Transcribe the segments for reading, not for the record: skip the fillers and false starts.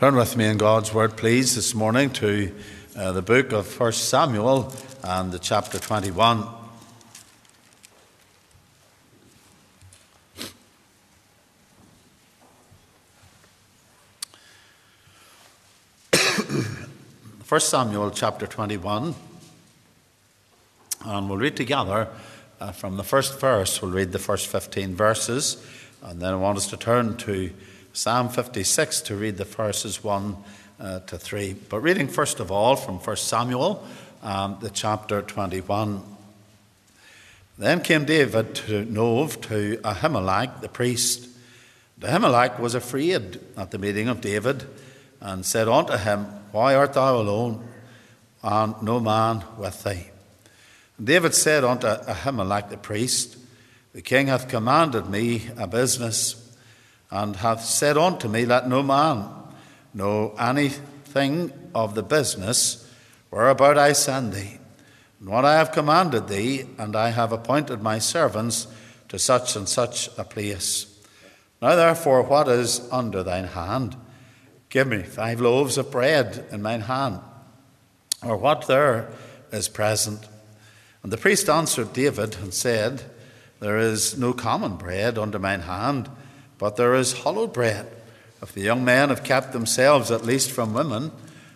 Turn with me in God's Word, please, this morning to the book of 1 Samuel and the chapter 21. First Samuel chapter 21, and we'll read together from the first verse. We'll read the first 15 verses, and then I want us to turn to Psalm 56 to read the verses 1 to 3. But reading first of all from 1 Samuel, the chapter 21. Then came David to Nob to Ahimelech the priest. And Ahimelech was afraid at the meeting of David, and said unto him, Why art thou alone, and no man with thee? And David said unto Ahimelech the priest, The king hath commanded me a business, and hath said unto me, Let no man know anything of the business whereabout I send thee, and what I have commanded thee, and I have appointed my servants to such and such a place. Now therefore, what is under thine hand? Give me 5 loaves of bread in mine hand, or what there is present. And the priest answered David and said, There is no common bread under mine hand, but there is hollowed bread, if the young men have kept themselves at least from women.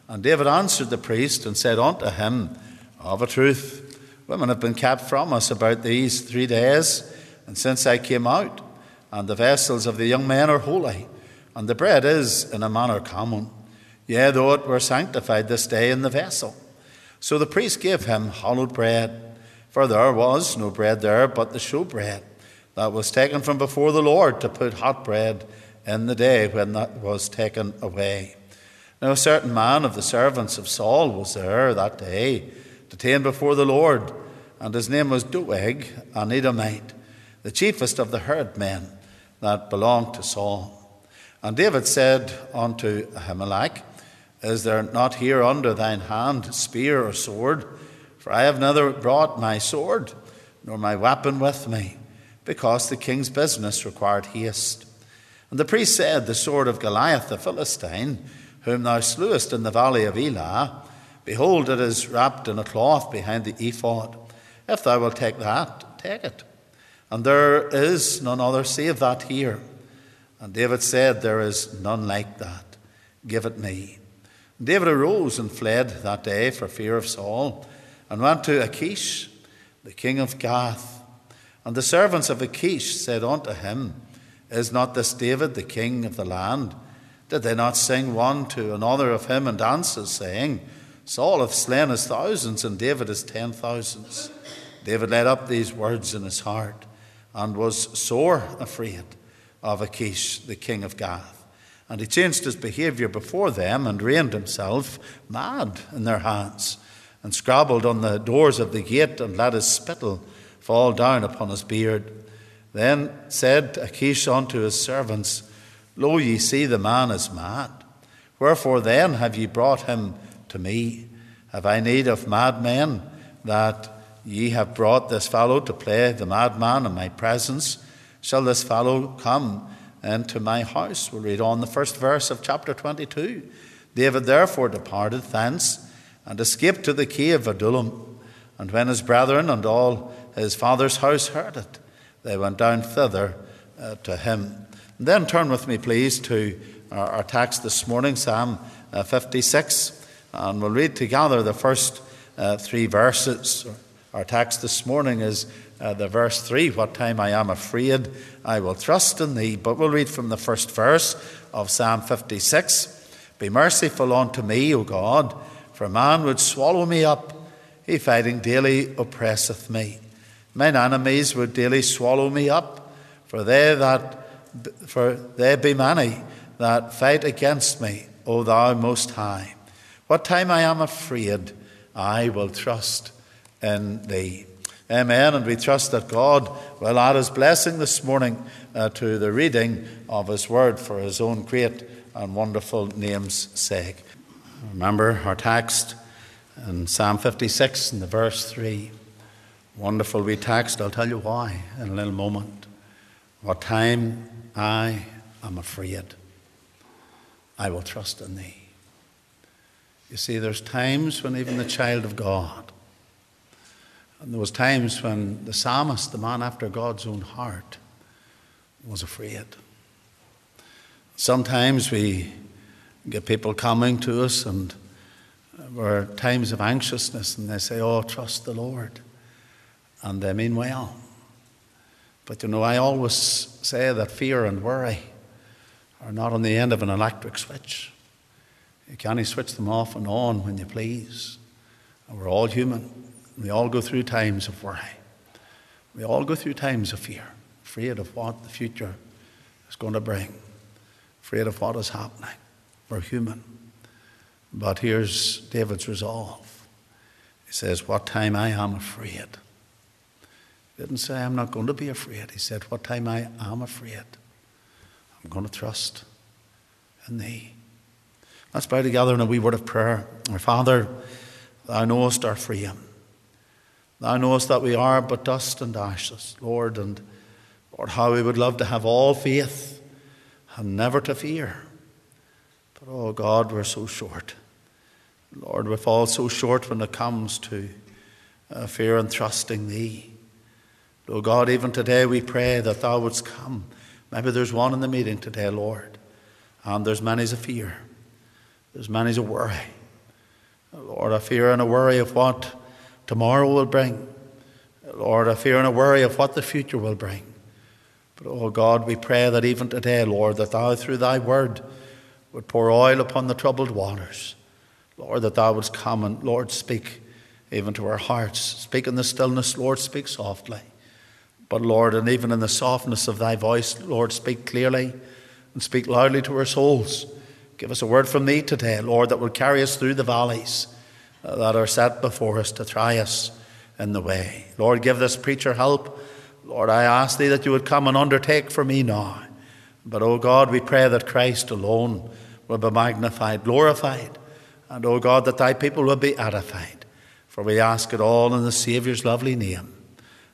And David answered the priest and said unto him, Of a truth, women have been kept from us about these 3 days, and since I came out, and the vessels of the young men are holy, and the bread is in a manner common, yea, though it were sanctified this day in the vessel. So the priest gave him hollowed bread, for there was no bread there but the show bread that was taken from before the Lord to put hot bread in the day when that was taken away. Now a certain man of the servants of Saul was there that day, detained before the Lord, and his name was Doeg, an Edomite, the chiefest of the herdmen that belonged to Saul. And David said unto Ahimelech, Is there not here under thine hand spear or sword? For I have neither brought my sword nor my weapon with me, because the king's business required haste. And the priest said, The sword of Goliath the Philistine, whom thou slewest in the valley of Elah, behold, it is wrapped in a cloth behind the ephod. If thou wilt take that, take it. And there is none other save that here. And David said, There is none like that. Give it me. And David arose and fled that day for fear of Saul, and went to Achish, the king of Gath. And the servants of Achish said unto him, Is not this David the king of the land? Did they not sing one to another of him and dances, saying, Saul hath slain his thousands, and David his 10,000s? David laid up these words in his heart, and was sore afraid of Achish, the king of Gath. And he changed his behaviour before them, and reigned himself mad in their hands, and scrabbled on the doors of the gate, and let his spittle fall down upon his beard. Then said Achish unto his servants, Lo, ye see the man is mad. Wherefore then have ye brought him to me? Have I need of madmen, that ye have brought this fellow to play the madman in my presence? Shall this fellow come into my house? We'll read on the first verse of chapter 22. David therefore departed thence, and escaped to the cave of Adullam. And when his brethren and all his father's house heard it, they went down thither to him. And then turn with me, please, to our text this morning, Psalm 56. And we'll read together the first 3 verses. Our text this morning is the verse 3, What time I am afraid, I will trust in thee. But we'll read from the first verse of Psalm 56. Be merciful unto me, O God, for man would swallow me up. He fighting daily oppresseth me. Mine enemies would daily swallow me up, for they be many that fight against me, O thou most high. What time I am afraid, I will trust in thee. Amen, and we trust that God will add his blessing this morning to the reading of his word for his own great and wonderful name's sake. Remember our text in Psalm 56 in the verse 3. Wonderful wee text, I'll tell you why in a little moment. What time I am afraid. I will trust in thee. You see, there's times when even the child of God, and there was times when the psalmist, the man after God's own heart, was afraid. Sometimes we get people coming to us and there are times of anxiousness and they say, oh, trust the Lord. And they mean well. But you know, I always say that fear and worry are not on the end of an electric switch. You can only switch them off and on when you please. And we're all human. We all go through times of worry. We all go through times of fear, afraid of what the future is going to bring, afraid of what is happening. We're human. But here's David's resolve. He says, what time I am afraid. He didn't say, I'm not going to be afraid. He said, what time I am afraid, I'm going to trust in thee. Let's bow together in a wee word of prayer. Our Father, thou knowest our frame. Thou knowest that we are but dust and ashes, Lord, and Lord, how we would love to have all faith and never to fear. But, oh God, we're so short. Lord, we fall so short when it comes to fear and trusting thee. Oh God, even today we pray that thou wouldst come. Maybe there's one in the meeting today, Lord, and there's many's a fear. There's many's a worry. Lord, a fear and a worry of what tomorrow will bring. Lord, a fear and a worry of what the future will bring. But, oh God, we pray that even today, Lord, that thou through thy word would pour oil upon the troubled waters. Lord, that thou wouldst come and, Lord, speak even to our hearts. Speak in the stillness, Lord, speak softly. But, Lord, and even in the softness of thy voice, Lord, speak clearly and speak loudly to our souls. Give us a word from thee today, Lord, that will carry us through the valleys that are set before us to try us in the way. Lord, give this preacher help. Lord, I ask thee that you would come and undertake for me now. But, O God, we pray that Christ alone will be magnified, glorified. And, O God, that thy people will be edified. For we ask it all in the Saviour's lovely name.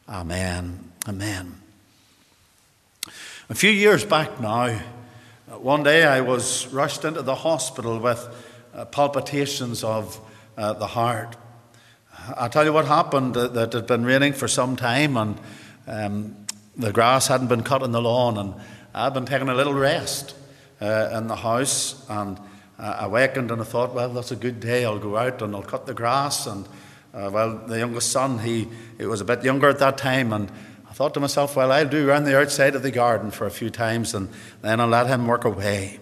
Amen. Amen. A few years back now, one day I was rushed into the hospital with palpitations of the heart. I'll tell you what happened, that it had been raining for some time and the grass hadn't been cut on the lawn, and I'd been taking a little rest in the house, and I wakened and I thought, well, that's a good day. I'll go out and I'll cut the grass. And well, the youngest son, he was a bit younger at that time, and I thought to myself, well, I'll do round the outside of the garden for a few times and then I'll let him work away.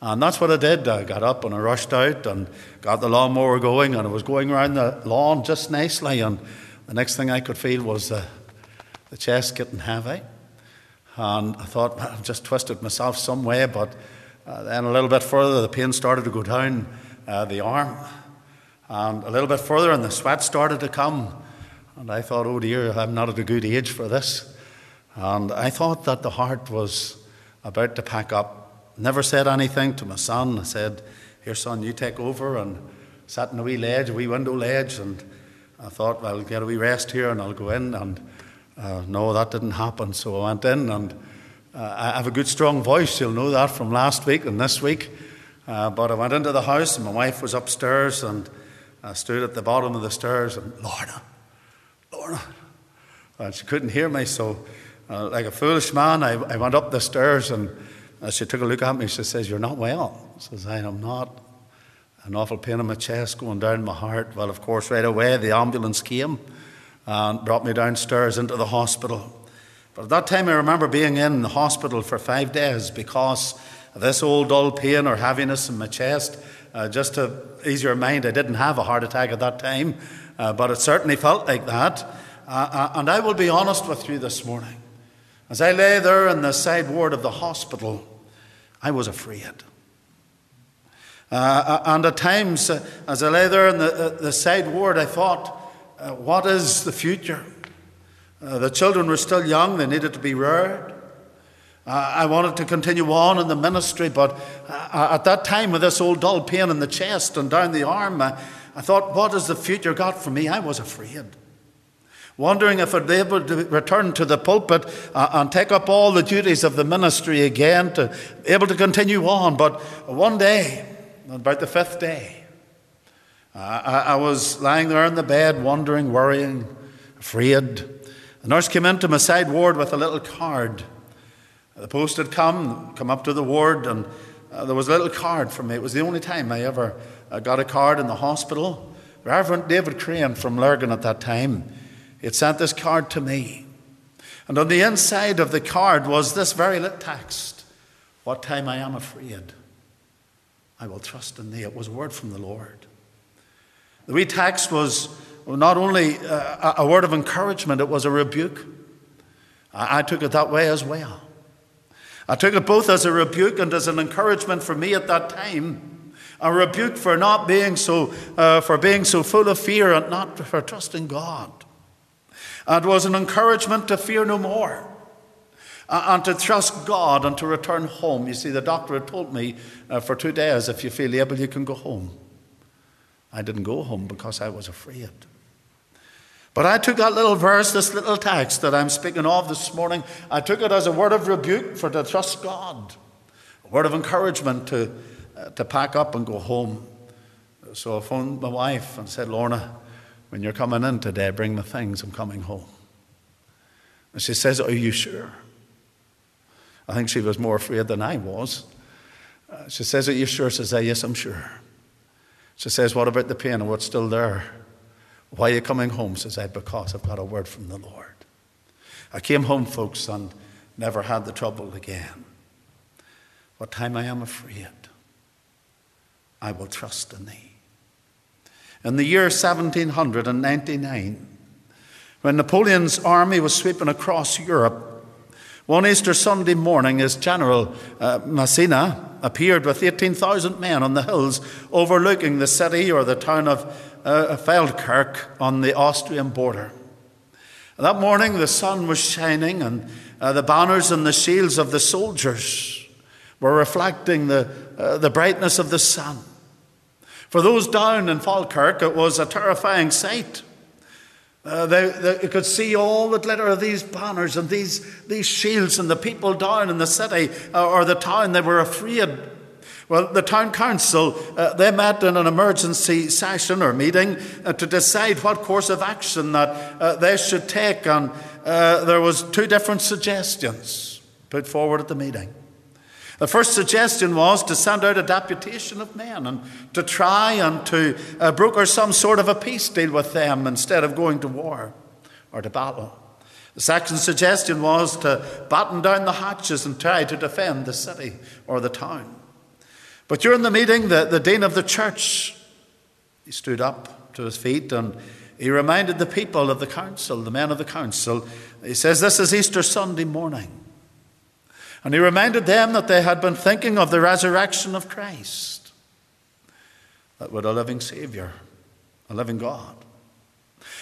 And that's what I did. I got up and I rushed out and got the lawnmower going, and I was going around the lawn just nicely, and the next thing I could feel was the chest getting heavy. And I thought, well, I've just twisted myself some way, but then a little bit further, the pain started to go down the arm. And a little bit further, and the sweat started to come. And I thought, oh dear, I'm not at a good age for this. And I thought that the heart was about to pack up. Never said anything to my son. I said, here, son, you take over, and sat in a wee ledge, a wee window ledge. And I thought, well, I'll get a wee rest here and I'll go in. And no, that didn't happen. So I went in, and I have a good strong voice. You'll know that from last week and this week. But I went into the house and my wife was upstairs, and I stood at the bottom of the stairs, and Lorna. And she couldn't hear me, so like a foolish man, I went up the stairs, and she took a look at me. She says, you're not well. I says, I'm not. An awful pain in my chest going down my heart. Well, of course, right away the ambulance came and brought me downstairs into the hospital. But at that time I remember being in the hospital for 5 days because of this old dull pain or heaviness in my chest. Just to ease your mind, I didn't have a heart attack at that time, but it certainly felt like that. And I will be honest with you this morning. As I lay there in the side ward of the hospital, I was afraid. And at times, as I lay there in the side ward, I thought, what is the future? The children were still young. They needed to be reared. I wanted to continue on in the ministry, but at that time with this old dull pain in the chest and down the arm, I thought, what has the future got for me? I was afraid. wondering if they'd be able to return to the pulpit and take up all the duties of the ministry again, to be able to continue on. But one day, about the fifth day, I was lying there in the bed, wondering, worrying, afraid. The nurse came into my side ward with a little card. The post had come up to the ward, and there was a little card for me. It was the only time I ever got a card in the hospital. Reverend David Crane from Lurgan at that time, he had sent this card to me. And on the inside of the card was this very little text: "What time I am afraid, I will trust in thee." It was a word from the Lord. The wee text was not only a word of encouragement, it was a rebuke. I took it that way as well. I took it both as a rebuke and as an encouragement for me at that time. A rebuke for not being so full of fear and not for trusting God. It was an encouragement to fear no more and to trust God and to return home. You see, the doctor had told me for 2 days, if you feel able, you can go home. I didn't go home because I was afraid. But I took that little verse, this little text that I'm speaking of this morning, I took it as a word of rebuke for to trust God, a word of encouragement to pack up and go home. So I phoned my wife and said, "Lorna, when you're coming in today, bring the things, I'm coming home." And she says, "Are you sure?" I think she was more afraid than I was. She says, "Are you sure?" She says, "Yes, I'm sure." She says, "What about the pain? What's still there? Why are you coming home?" Says I, "Because I've got a word from the Lord." I came home, folks, and never had the trouble again. What time I am afraid, I will trust in thee. In the year 1799, when Napoleon's army was sweeping across Europe, one Easter Sunday morning, his general, Massena, appeared with 18,000 men on the hills overlooking the city or the town of Feldkirch on the Austrian border. That morning, the sun was shining, and the banners and the shields of the soldiers were reflecting the brightness of the sun. For those down in Feldkirch, it was a terrifying sight. They could see all the glitter of these banners and these shields, and the people down in the city or the town, they were afraid. Well, the town council, they met in an emergency session or meeting to decide what course of action that they should take, and there was 2 different suggestions put forward at the meeting. The first suggestion was to send out a deputation of men and to try and to broker some sort of a peace deal with them instead of going to war or to battle. The second suggestion was to batten down the hatches and try to defend the city or the town. But during the meeting, the dean of the church, he stood up to his feet and he reminded the people of the council, the men of the council. He says, "This is Easter Sunday morning." And he reminded them that they had been thinking of the resurrection of Christ, that with a living Savior, a living God.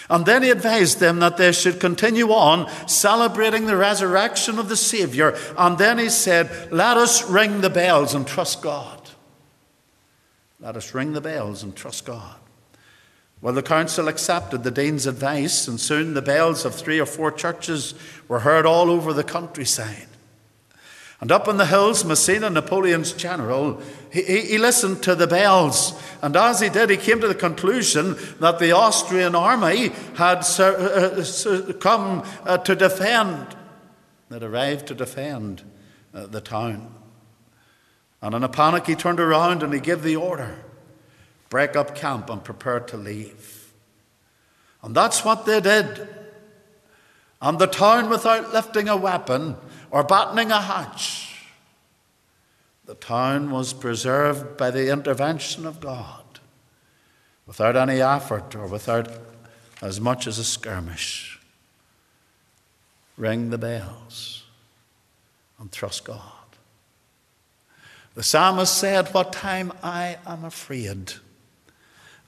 And then he advised them that they should continue on celebrating the resurrection of the Savior. And then he said, "Let us ring the bells and trust God. Let us ring the bells and trust God." Well, the council accepted the dean's advice, and soon the bells of 3 or 4 churches were heard all over the countryside. And up in the hills, Massena, Napoleon's general, he listened to the bells. And as he did, he came to the conclusion that the Austrian army had come to defend, that arrived to defend the town. And in a panic, he turned around and he gave the order, "Break up camp and prepare to leave." And that's what they did. And the town, without lifting a weapon or battening a hatch, the town was preserved by the intervention of God, without any effort or without as much as a skirmish. Ring the bells and trust God. The psalmist said, "What time I am afraid,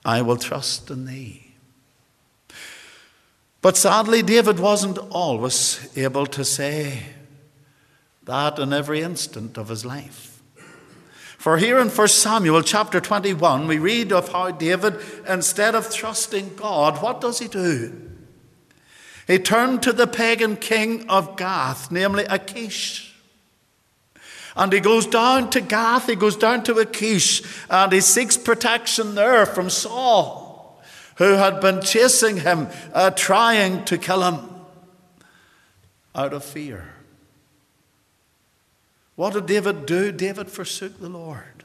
I will trust in thee." But sadly, David wasn't always able to say that in every instant of his life. For here in 1 Samuel chapter 21, we read of how David, instead of trusting God, what does he do? He turned to the pagan king of Gath, namely Achish. And he goes down to Gath, he goes down to Achish, and he seeks protection there from Saul, who had been chasing him, trying to kill him out of fear. What did David do? David forsook the Lord.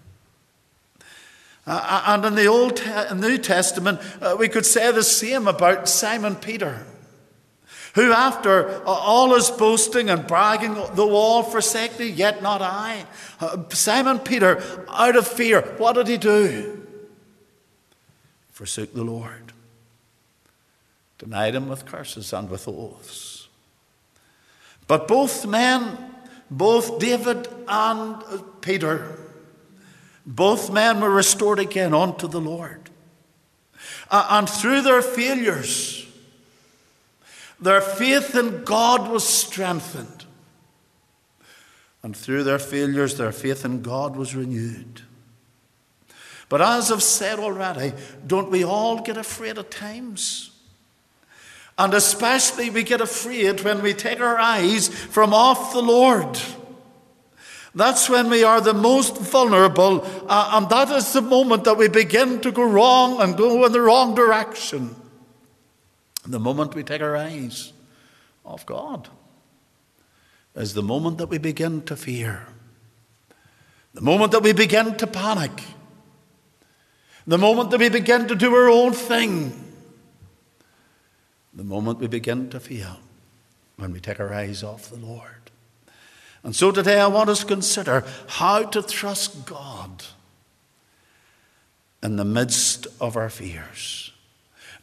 And in the New Testament, we could say the same about Simon Peter, who after all his boasting and bragging, though all forsake me, yet not I. Simon Peter, out of fear, what did he do? Forsook the Lord. Denied him with curses and with oaths. But both men, both David and Peter, both men were restored again unto the Lord. And through their failures, their faith in God was strengthened. And through their failures, their faith in God was renewed. But as I've said already, don't we all get afraid at times? And especially we get afraid when we take our eyes from off the Lord. That's when we are the most vulnerable, and that is the moment that we begin to go wrong and go in the wrong direction. The moment we take our eyes off God is the moment that we begin to fear. The moment that we begin to panic. The moment that we begin to do our own thing. The moment we begin to fail, when we take our eyes off the Lord. And so today I want us to consider how to trust God in the midst of our fears.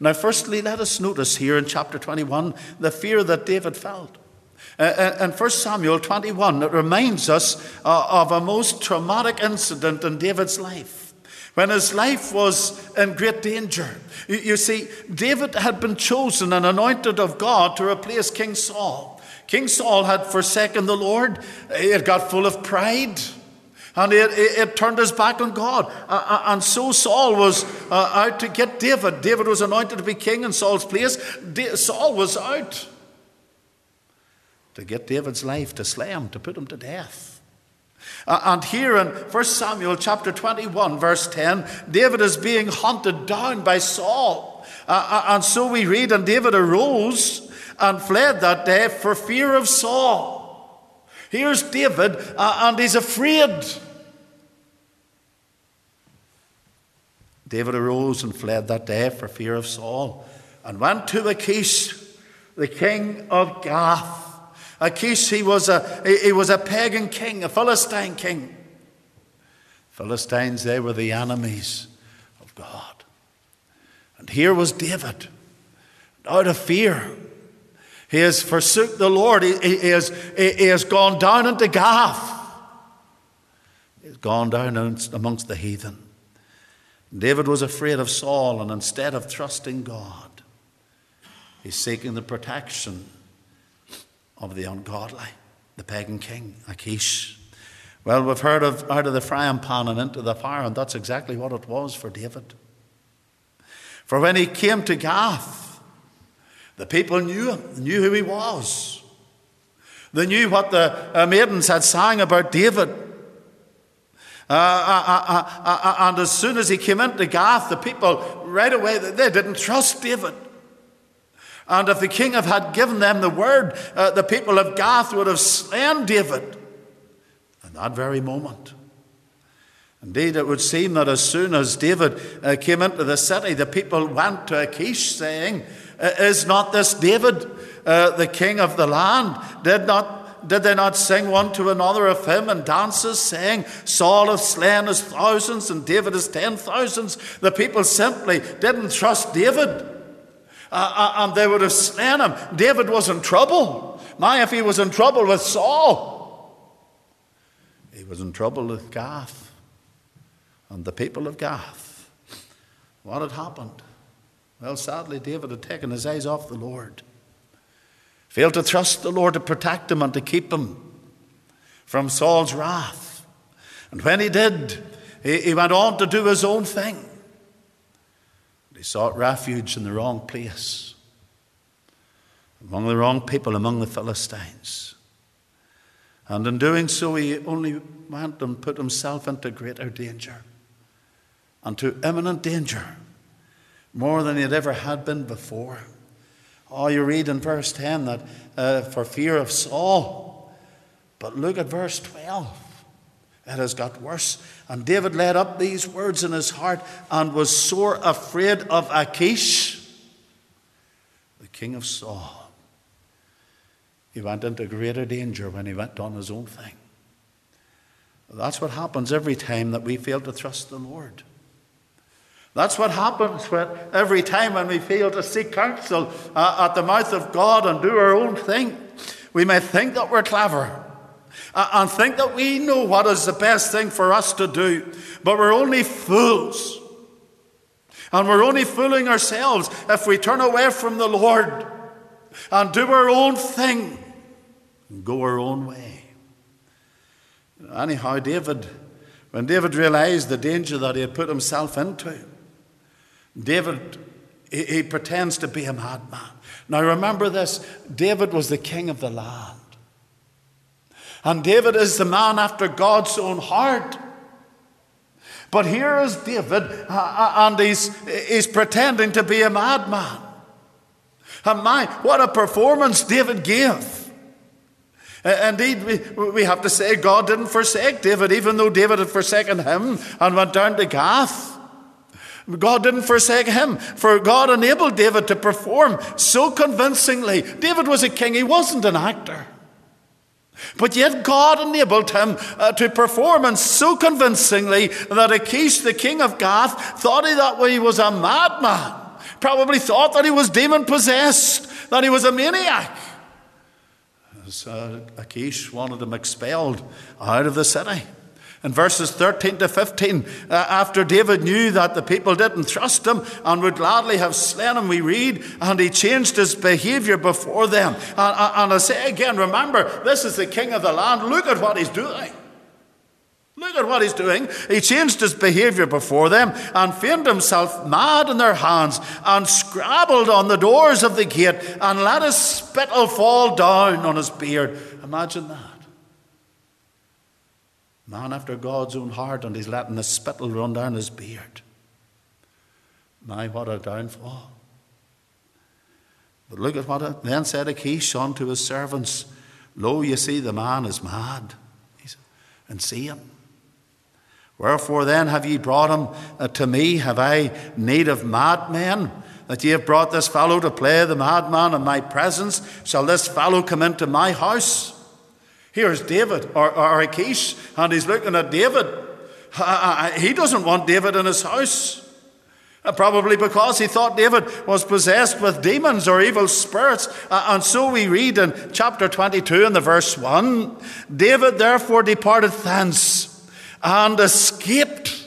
Now firstly, let us notice here in chapter 21 the fear that David felt. In 1 Samuel 21, it reminds us of a most traumatic incident in David's life, when his life was in great danger. You see, David had been chosen and anointed of God to replace King Saul. King Saul had forsaken the Lord. He had got full of pride. And he had turned his back on God. And so Saul was out to get David. David was anointed to be king in Saul's place. Saul was out to get David's life, to slay him, to put him to death. And here in 1 Samuel chapter 21, verse 10, David is being hunted down by Saul. And so we read, and David arose and fled that day for fear of Saul. Here's David, and he's afraid. David arose and fled that day for fear of Saul, and went to Achish, the king of Gath. Achish, he was a pagan king, a Philistine king. Philistines, they were the enemies of God. And here was David, out of fear. He has forsook the Lord. He has gone down into Gath. He's gone down amongst the heathen. David was afraid of Saul, and instead of trusting God, he's seeking the protection of the ungodly, the pagan king, Achish. Well, we've heard of out of the frying pan and into the fire, and that's exactly what it was for David. For when he came to Gath, the people knew him, knew who he was. They knew what the maidens had sang about David. And as soon as he came into Gath, the people right away, they didn't trust David. And if the king had given them the word, the people of Gath would have slain David at that very moment. Indeed, it would seem that as soon as David came into the city, the people went to Achish saying, is not this David, the king of the land? Did they not sing one to another of him in dances, saying, Saul hath slain his thousands and David his 10,000? The people simply didn't trust David. And they would have slain him. David was in trouble. My, if he was in trouble with Saul, he was in trouble with Gath and the people of Gath. What had happened? Well, sadly, David had taken his eyes off the Lord, failed to trust the Lord to protect him and to keep him from Saul's wrath. And when he did, he went on to do his own thing. He sought refuge in the wrong place. among the wrong people, among the Philistines. And in doing so, he only went and put himself into greater danger, and to imminent danger, more than he had ever had been before. Oh, you read in verse 10 that for fear of Saul. But look at verse 12. It has got worse. And David laid up these words in his heart and was sore afraid of Achish, the king of Saul. He went into greater danger when he went on his own thing. That's what happens every time that we fail to trust the Lord. That's what happens every time when we fail to seek counsel at the mouth of God and do our own thing. We may think that we're clever and think that we know what is the best thing for us to do, but we're only fools. And we're only fooling ourselves if we turn away from the Lord and do our own thing and go our own way. Anyhow, when David realized the danger that he had put himself into, David, he pretends to be a madman. Now remember this, David was the king of the land. And David is the man after God's own heart. But here is David, and he's pretending to be a madman. And my, what a performance David gave. Indeed, we have to say God didn't forsake David, even though David had forsaken him and went down to Gath. God didn't forsake him, for God enabled David to perform so convincingly. David was a king, he wasn't an actor. But yet God enabled him to perform, and so convincingly that Achish, the king of Gath, thought that he was a madman. Probably thought that he was demon-possessed, that he was a maniac. So Achish wanted him expelled out of the city. In verses 13 to 15, after David knew that the people didn't trust him and would gladly have slain him, we read, and he changed his behavior before them. And I say again, remember, this is the king of the land. Look at what he's doing. Look at what he's doing. He changed his behavior before them and feigned himself mad in their hands and scrabbled on the doors of the gate and let his spittle fall down on his beard. Imagine that. Man after God's own heart, and he's letting the spittle run down his beard. My, what a downfall. But look at what it then said Achish unto his servants. Lo, you see, the man is mad. He's insane. Wherefore then have ye brought him to me? Have I need of madmen, that ye have brought this fellow to play the madman in my presence? Shall this fellow come into my house? Here's David, or Achish, and he's looking at David. He doesn't want David in his house, probably because he thought David was possessed with demons or evil spirits. And so we read in chapter 22 and the verse 1, David therefore departed thence and escaped.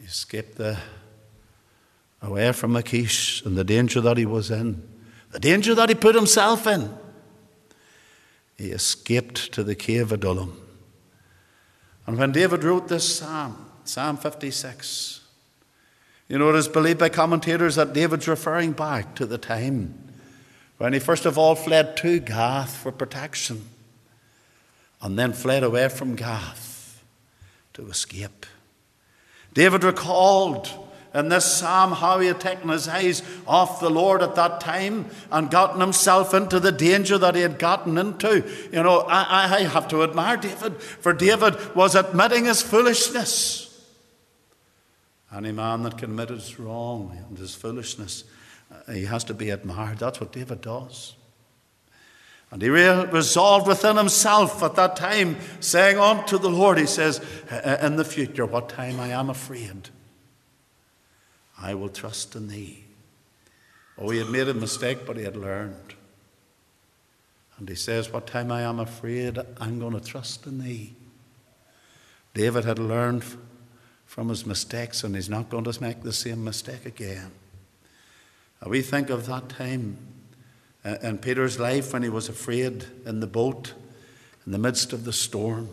He escaped away from Achish and the danger that he was in, the danger that he put himself in. He escaped to the cave of Adullam. And when David wrote this psalm, Psalm 56, you know, it is believed by commentators that David's referring back to the time when he first of all fled to Gath for protection, and then fled away from Gath to escape. David recalled in this psalm how he had taken his eyes off the Lord at that time and gotten himself into the danger that he had gotten into. You know, I have to admire David, for David was admitting his foolishness. Any man that commits his wrong and his foolishness, he has to be admired. That's what David does. And he resolved within himself at that time, saying unto the Lord, he says, in the future, what time I am afraid, I will trust in thee. Oh, he had made a mistake, but he had learned. And he says, what time I am afraid, I'm going to trust in thee. David had learned from his mistakes, and he's not going to make the same mistake again. And we think of that time in Peter's life when he was afraid in the boat in the midst of the storm.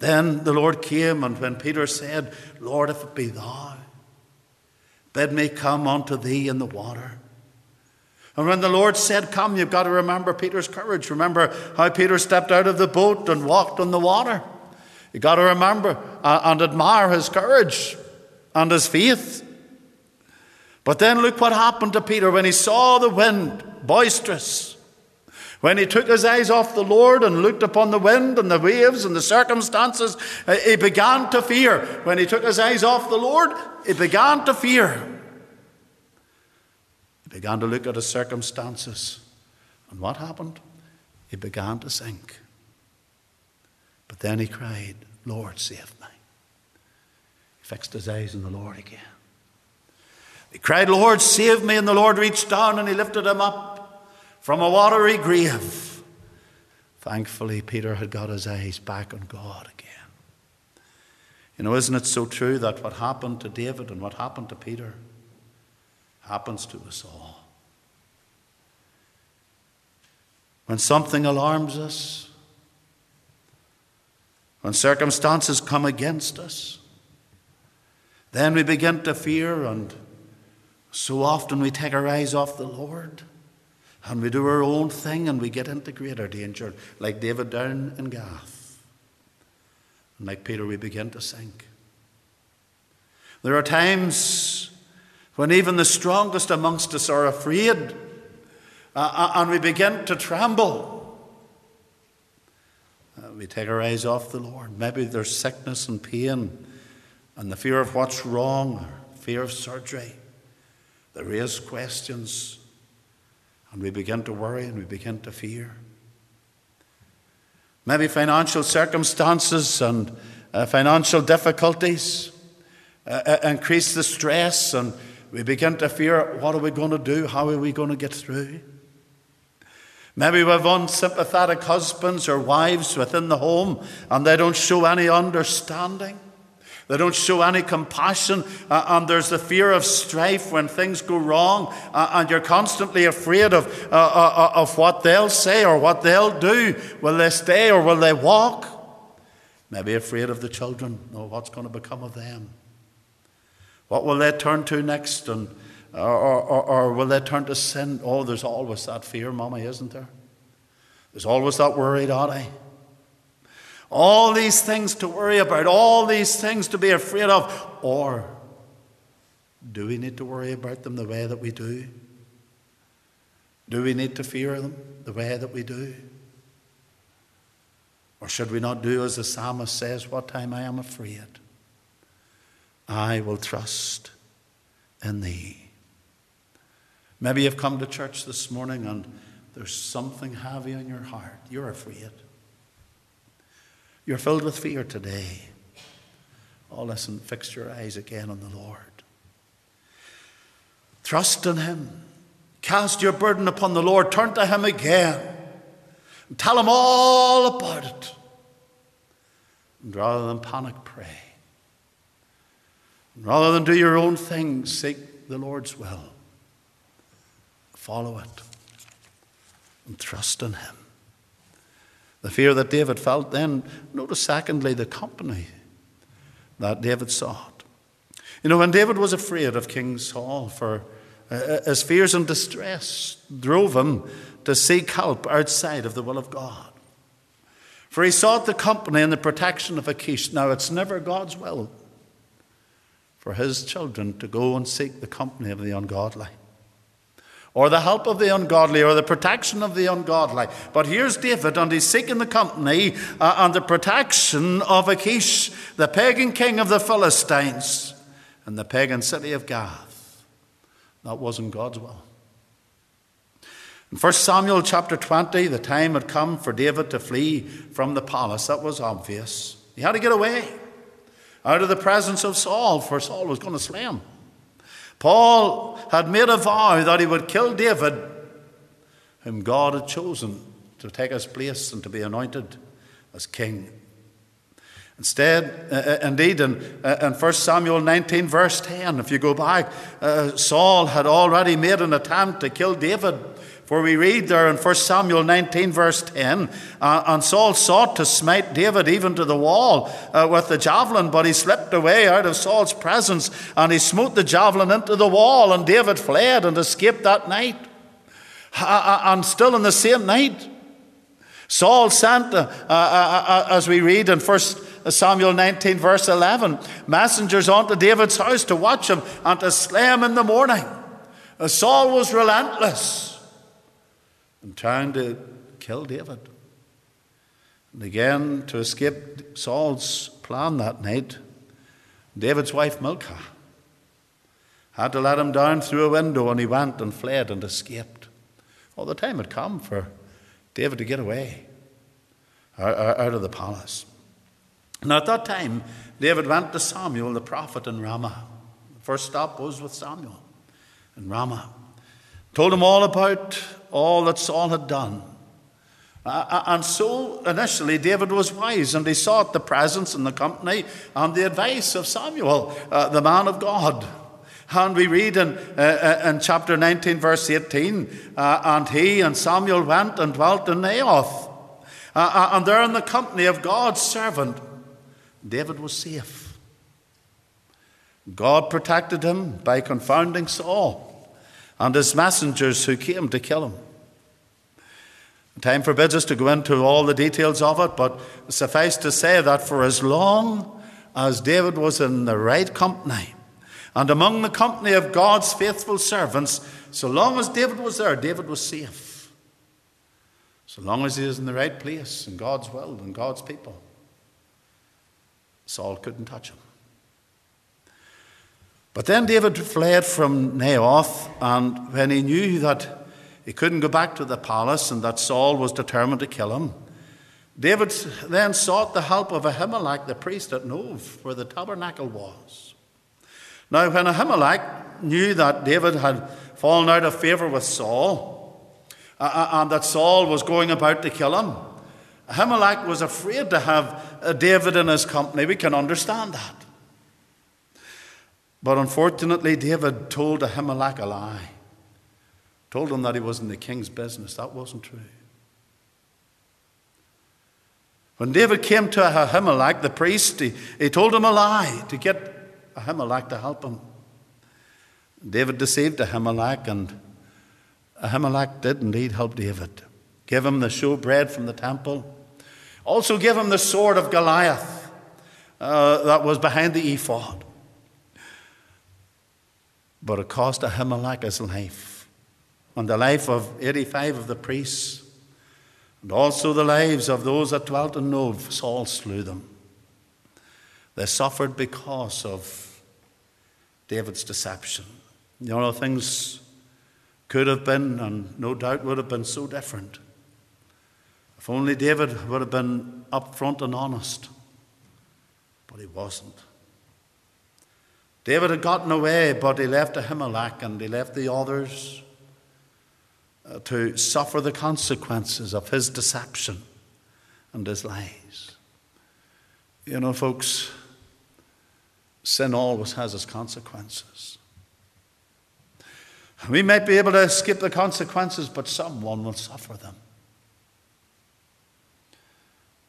Then the Lord came, and when Peter said, Lord, if it be thou, bid me come unto thee in the water. And when the Lord said, come, you've got to remember Peter's courage. Remember how Peter stepped out of the boat and walked on the water. You've got to remember and admire his courage and his faith. But then look what happened to Peter when he saw the wind boisterous. When he took his eyes off the Lord and looked upon the wind and the waves and the circumstances, he began to fear. When he took his eyes off the Lord, he began to fear. He began to look at his circumstances. And what happened? He began to sink. But then he cried, Lord, save me. He fixed his eyes on the Lord again. He cried, Lord, save me. And the Lord reached down and he lifted him up from a watery grave. Thankfully, Peter had got his eyes back on God again. You know, isn't it so true that what happened to David and what happened to Peter happens to us all? When something alarms us, when circumstances come against us, then we begin to fear, and so often we take our eyes off the Lord. And we do our own thing and we get into greater danger, like David down in Gath. And like Peter, we begin to sink. There are times when even the strongest amongst us are afraid, and we begin to tremble. We take our eyes off the Lord. Maybe there's sickness and pain and the fear of what's wrong, or fear of surgery. They raise questions. And we begin to worry and we begin to fear. Maybe financial circumstances and financial difficulties increase the stress, and we begin to fear, what are we going to do? How are we going to get through? Maybe we have unsympathetic husbands or wives within the home, and they don't show any understanding. They don't show any compassion, and there's the fear of strife when things go wrong, and you're constantly afraid of what they'll say or what they'll do. Will they stay or will they walk? Maybe afraid of the children. Oh, what's going to become of them? What will they turn to next? And, or will they turn to sin? Oh, there's always that fear, Mommy, isn't there? There's always that worry, Daddy. All these things to worry about, all these things to be afraid of. Or do we need to worry about them the way that we do? Do we need to fear them the way that we do? Or should we not do as the psalmist says, what time I am afraid, I will trust in thee. Maybe you've come to church this morning and there's something heavy on your heart. You're afraid. You're filled with fear today. Oh, listen, fix your eyes again on the Lord. Trust in him. Cast your burden upon the Lord. Turn to him again. And tell him all about it. And rather than panic, pray. And rather than do your own thing, seek the Lord's will. Follow it. And trust in him. The fear that David felt then, notice secondly, the company that David sought. You know, when David was afraid of King Saul, for his fears and distress drove him to seek help outside of the will of God. For he sought the company and the protection of Achish. Now, it's never God's will for his children to go and seek the company of the ungodly, or the help of the ungodly, or the protection of the ungodly. But here's David, and he's seeking the company and the protection of Achish, the pagan king of the Philistines, in the pagan city of Gath. That wasn't God's will. In 1 Samuel chapter 20, the time had come for David to flee from the palace. That was obvious. He had to get away out of the presence of Saul, for Saul was going to slay him. Paul had made a vow that he would kill David, whom God had chosen to take his place and to be anointed as king. Instead, indeed, in 1 Samuel 19, verse 10, if you go back, Saul had already made an attempt to kill David. For we read there in 1 Samuel 19, verse 10, and Saul sought to smite David even to the wall with the javelin, but he slipped away out of Saul's presence, and he smote the javelin into the wall, and David fled and escaped that night. And still on the same night, Saul sent, as we read in 1 Samuel 19, verse 11, messengers unto David's house to watch him and to slay him in the morning. Saul was relentless in trying to kill David. And again, to escape Saul's plan that night, David's wife Milcah had to let him down through a window, and he went and fled and escaped. Well, the time had come for David to get away out of the palace. Now, at that time, David went to Samuel the prophet in Ramah. The first stop was with Samuel in Ramah. Told him all about all that Saul had done. And so, initially, David was wise, and he sought the presence and the company and the advice of Samuel, the man of God. And we read in chapter 19, verse 18, and he and Samuel went and dwelt in Naioth. And there in the company of God's servant, David was safe. God protected him by confounding Saul and his messengers who came to kill him. Time forbids us to go into all the details of it, but suffice to say that for as long as David was in the right company and among the company of God's faithful servants, so long as David was there, David was safe. So long as he was in the right place in God's will and God's people, Saul couldn't touch him. But then David fled from Naioth, and when he knew that he couldn't go back to the palace and that Saul was determined to kill him, David then sought the help of Ahimelech, the priest at Nob, where the tabernacle was. Now, when Ahimelech knew that David had fallen out of favor with Saul and that Saul was going about to kill him, Ahimelech was afraid to have David in his company. We can understand that. But unfortunately, David told Ahimelech a lie. Told him that he was in the king's business. That wasn't true. When David came to Ahimelech, the priest, he told him a lie to get Ahimelech to help him. David deceived Ahimelech, and Ahimelech did indeed help David. Give him the showbread from the temple. Also give him the sword of Goliath that was behind the ephod. But it cost Ahimelech his life, and the life of 85 of the priests, and also the lives of those that dwelt in Nob. Saul slew them. They suffered because of David's deception. You know, things could have been, and no doubt would have been, so different if only David would have been upfront and honest. But he wasn't. David had gotten away, but he left Ahimelech and he left the others to suffer the consequences of his deception and his lies. You know, folks, sin always has its consequences. We might be able to escape the consequences, but someone will suffer them.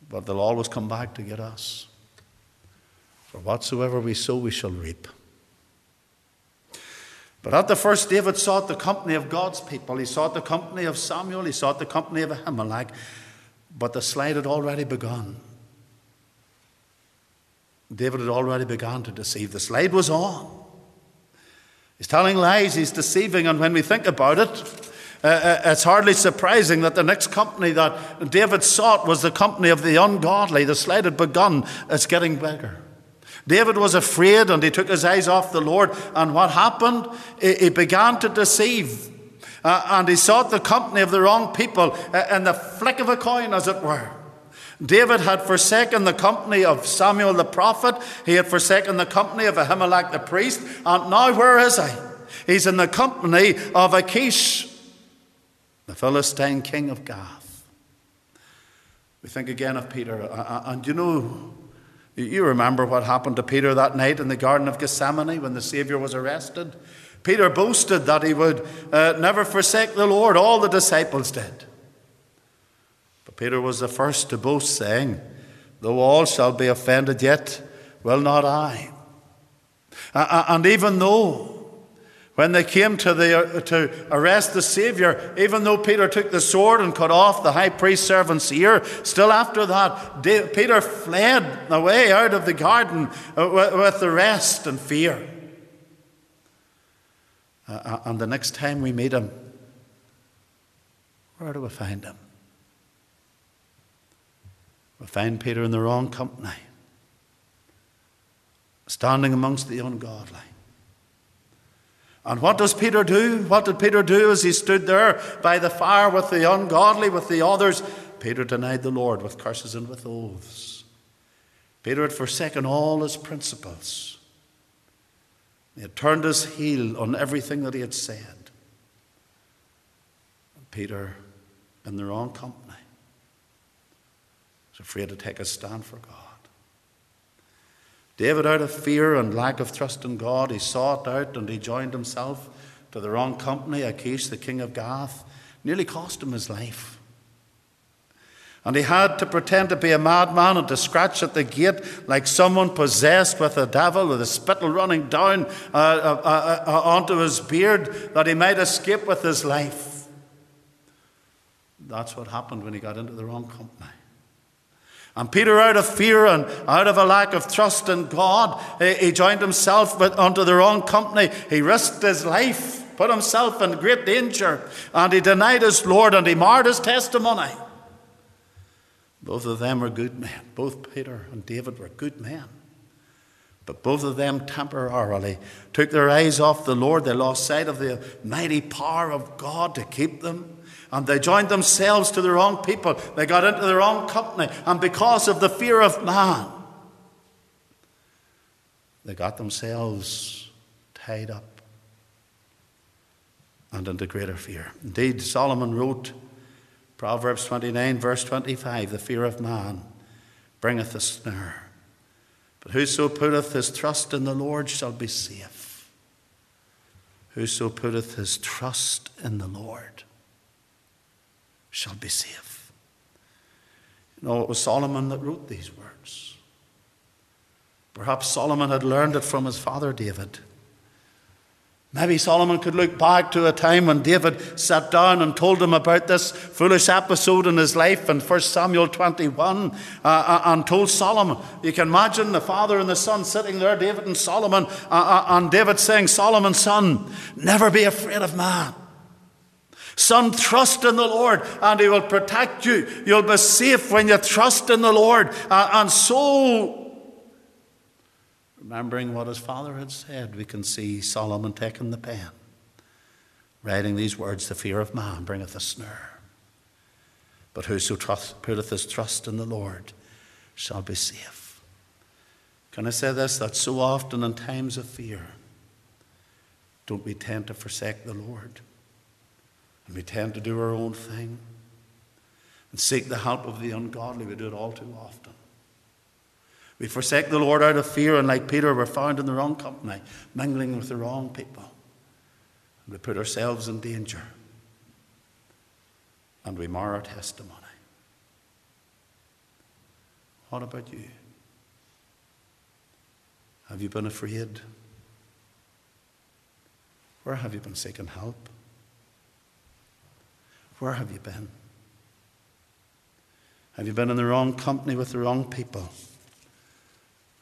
But they'll always come back to get us. For whatsoever we sow, we shall reap. But at the first, David sought the company of God's people. He sought the company of Samuel. He sought the company of Ahimelech. But the slide had already begun. David had already begun to deceive. The slide was on. He's telling lies. He's deceiving. And when we think about it, it's hardly surprising that the next company that David sought was the company of the ungodly. The slide had begun. It's getting bigger. David was afraid, and he took his eyes off the Lord. And what happened? He began to deceive. And he sought the company of the wrong people in the flick of a coin, as it were. David had forsaken the company of Samuel the prophet. He had forsaken the company of Ahimelech the priest. And now where is he? He's in the company of Achish, the Philistine king of Gath. We think again of Peter. And you know, you remember what happened to Peter that night in the Garden of Gethsemane when the Savior was arrested. Peter boasted that he would never forsake the Lord. All the disciples did. But Peter was the first to boast, saying, "Though all shall be offended, yet will not I." And even though When they came to arrest the Savior, even though Peter took the sword and cut off the high priest's servant's ear, still after that, Peter fled away out of the garden with the rest and fear. And the next time we meet him, where do we find him? We find Peter in the wrong company, standing amongst the ungodly. And what does Peter do? What did Peter do as he stood there by the fire with the ungodly, with the others? Peter denied the Lord with curses and with oaths. Peter had forsaken all his principles. He had turned his heel on everything that he had said. Peter, in the wrong company, was afraid to take a stand for God. David, out of fear and lack of trust in God, he sought out and he joined himself to the wrong company. Achish, the king of Gath, nearly cost him his life. And he had to pretend to be a madman and to scratch at the gate like someone possessed with a devil, with the spittle running down onto his beard, that he might escape with his life. That's what happened when he got into the wrong company. And Peter, out of fear and out of a lack of trust in God, he joined himself unto the wrong company. He risked his life, put himself in great danger, and he denied his Lord, and he marred his testimony. Both of them were good men. Both Peter and David were good men. But both of them temporarily took their eyes off the Lord. They lost sight of the mighty power of God to keep them. And they joined themselves to the wrong people. They got into the wrong company. And because of the fear of man, they got themselves tied up and into greater fear. Indeed, Solomon wrote, Proverbs 29, verse 25, the fear of man bringeth a snare. But whoso putteth his trust in the Lord shall be safe. Whoso putteth his trust in the Lord shall be safe. You know, it was Solomon that wrote these words. Perhaps Solomon had learned it from his father David. Maybe Solomon could look back to a time when David sat down and told him about this foolish episode in his life in 1 Samuel 21 and told Solomon. You can imagine the father and the son sitting there, David and Solomon, and David saying, Solomon, son, never be afraid of man. Son, trust in the Lord, and he will protect you. You'll be safe when you trust in the Lord. And so, remembering what his father had said, we can see Solomon taking the pen, writing these words, the fear of man bringeth a snare. But whoso putteth his trust in the Lord shall be safe. Can I say this, that so often in times of fear, don't we tend to forsake the Lord? And we tend to do our own thing and seek the help of the ungodly. We do it all too often. We forsake the Lord out of fear, and like Peter, we're found in the wrong company, mingling with the wrong people. And we put ourselves in danger, and we mar our testimony. What about you? Have you been afraid? Where have you been seeking help? Where have you been? Have you been in the wrong company with the wrong people?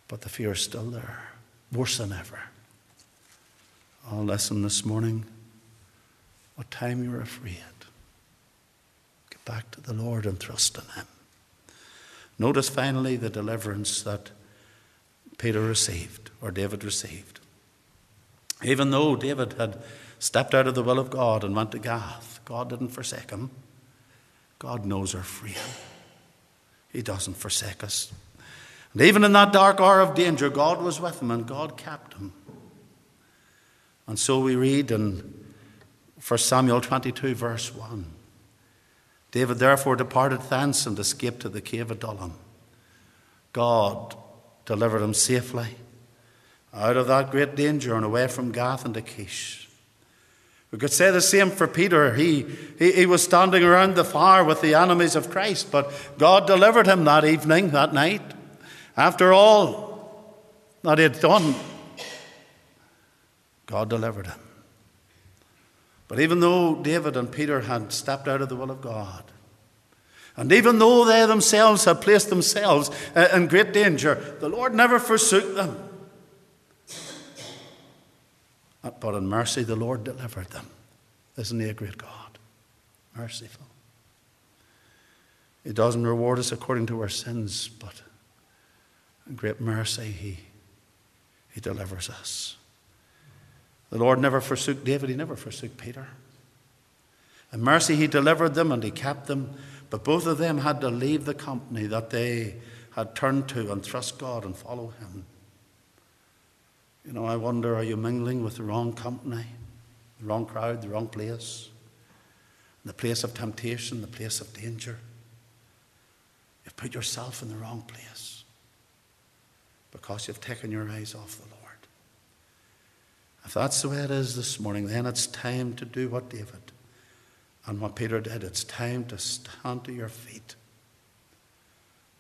But the fear is still there, worse than ever. I'll listen this morning. What time you're afraid? Get back to the Lord and trust in him. Notice finally the deliverance that Peter received, or David received. Even though David had stepped out of the will of God and went to Gath, God didn't forsake him. God knows our freedom. He doesn't forsake us. And even in that dark hour of danger, God was with him and God kept him. And so we read in 1 Samuel 22, verse 1, David therefore departed thence and escaped to the cave of Adullam. God delivered him safely out of that great danger and away from Gath and Achish. We could say the same for Peter. He was standing around the fire with the enemies of Christ, but God delivered him that evening, that night, after all that he had done. God delivered him. But even though David and Peter had stepped out of the will of God, and even though they themselves had placed themselves in great danger, the Lord never forsook them. But in mercy, the Lord delivered them. Isn't he a great God? Merciful. He doesn't reward us according to our sins, but in great mercy, he delivers us. The Lord never forsook David. He never forsook Peter. In mercy, he delivered them and he kept them. But both of them had to leave the company that they had turned to and trust God and follow him. You know, I wonder, are you mingling with the wrong company, the wrong crowd, the wrong place? The place of temptation, the place of danger. You've put yourself in the wrong place because you've taken your eyes off the Lord. If that's the way it is this morning, then it's time to do what David and what Peter did. It's time to stand to your feet.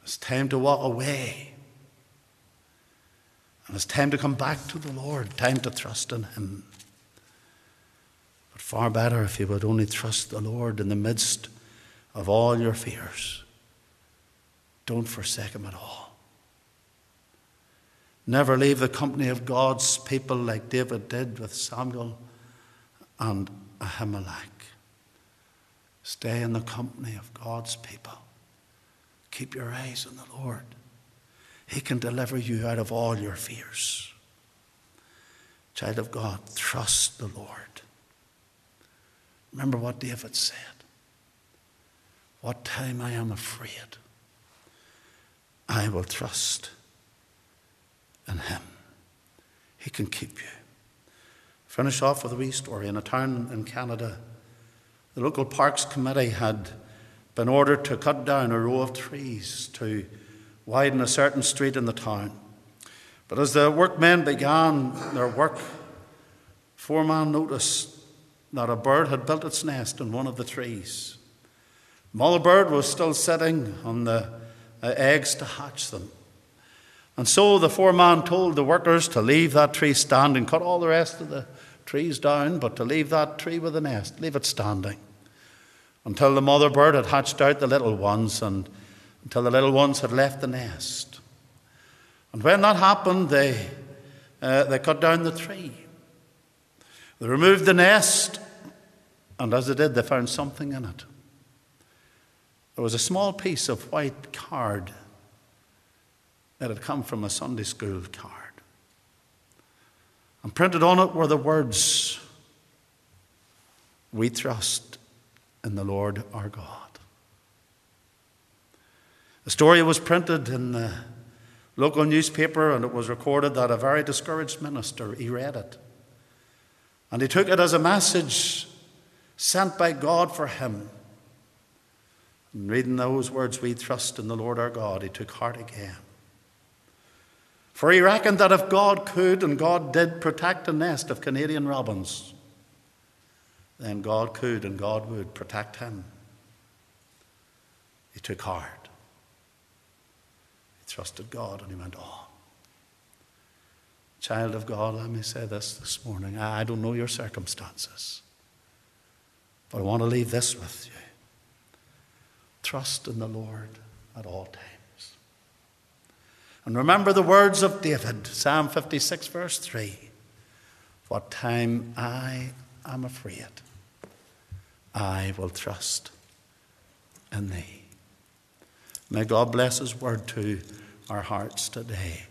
It's time to walk away. And it's time to come back to the Lord, time to trust in him. But far better if you would only trust the Lord in the midst of all your fears. Don't forsake him at all. Never leave the company of God's people like David did with Samuel and Ahimelech. Stay in the company of God's people. Keep your eyes on the Lord. He can deliver you out of all your fears. Child of God, trust the Lord. Remember what David said. What time I am afraid, I will trust in him. He can keep you. Finish off with a wee story. In a town in Canada, the local parks committee had been ordered to cut down a row of trees to widen a certain street in the town. But as the workmen began their work, the foreman noticed that a bird had built its nest in one of the trees. The mother bird was still sitting on the eggs to hatch them. And so the foreman told the workers to leave that tree standing, cut all the rest of the trees down, but to leave that tree with a nest, leave it standing, until the mother bird had hatched out the little ones and until the little ones had left the nest. And when that happened, they cut down the tree. They removed the nest, and as they did, they found something in it. There was a small piece of white card that had come from a Sunday school card. And printed on it were the words, "We trust in the Lord our God." The story was printed in the local newspaper, and it was recorded that a very discouraged minister, he read it. And he took it as a message sent by God for him. And reading those words, "We trust in the Lord our God," he took heart again. For he reckoned that if God could, and God did, protect a nest of Canadian robins, then God could and God would protect him. He took heart. Trusted God, and he went on. Child of God, let me say this morning. I don't know your circumstances, but I want to leave this with you. Trust in the Lord at all times. And remember the words of David, Psalm 56, verse 3. What time I am afraid, I will trust in thee. May God bless his word to our hearts today.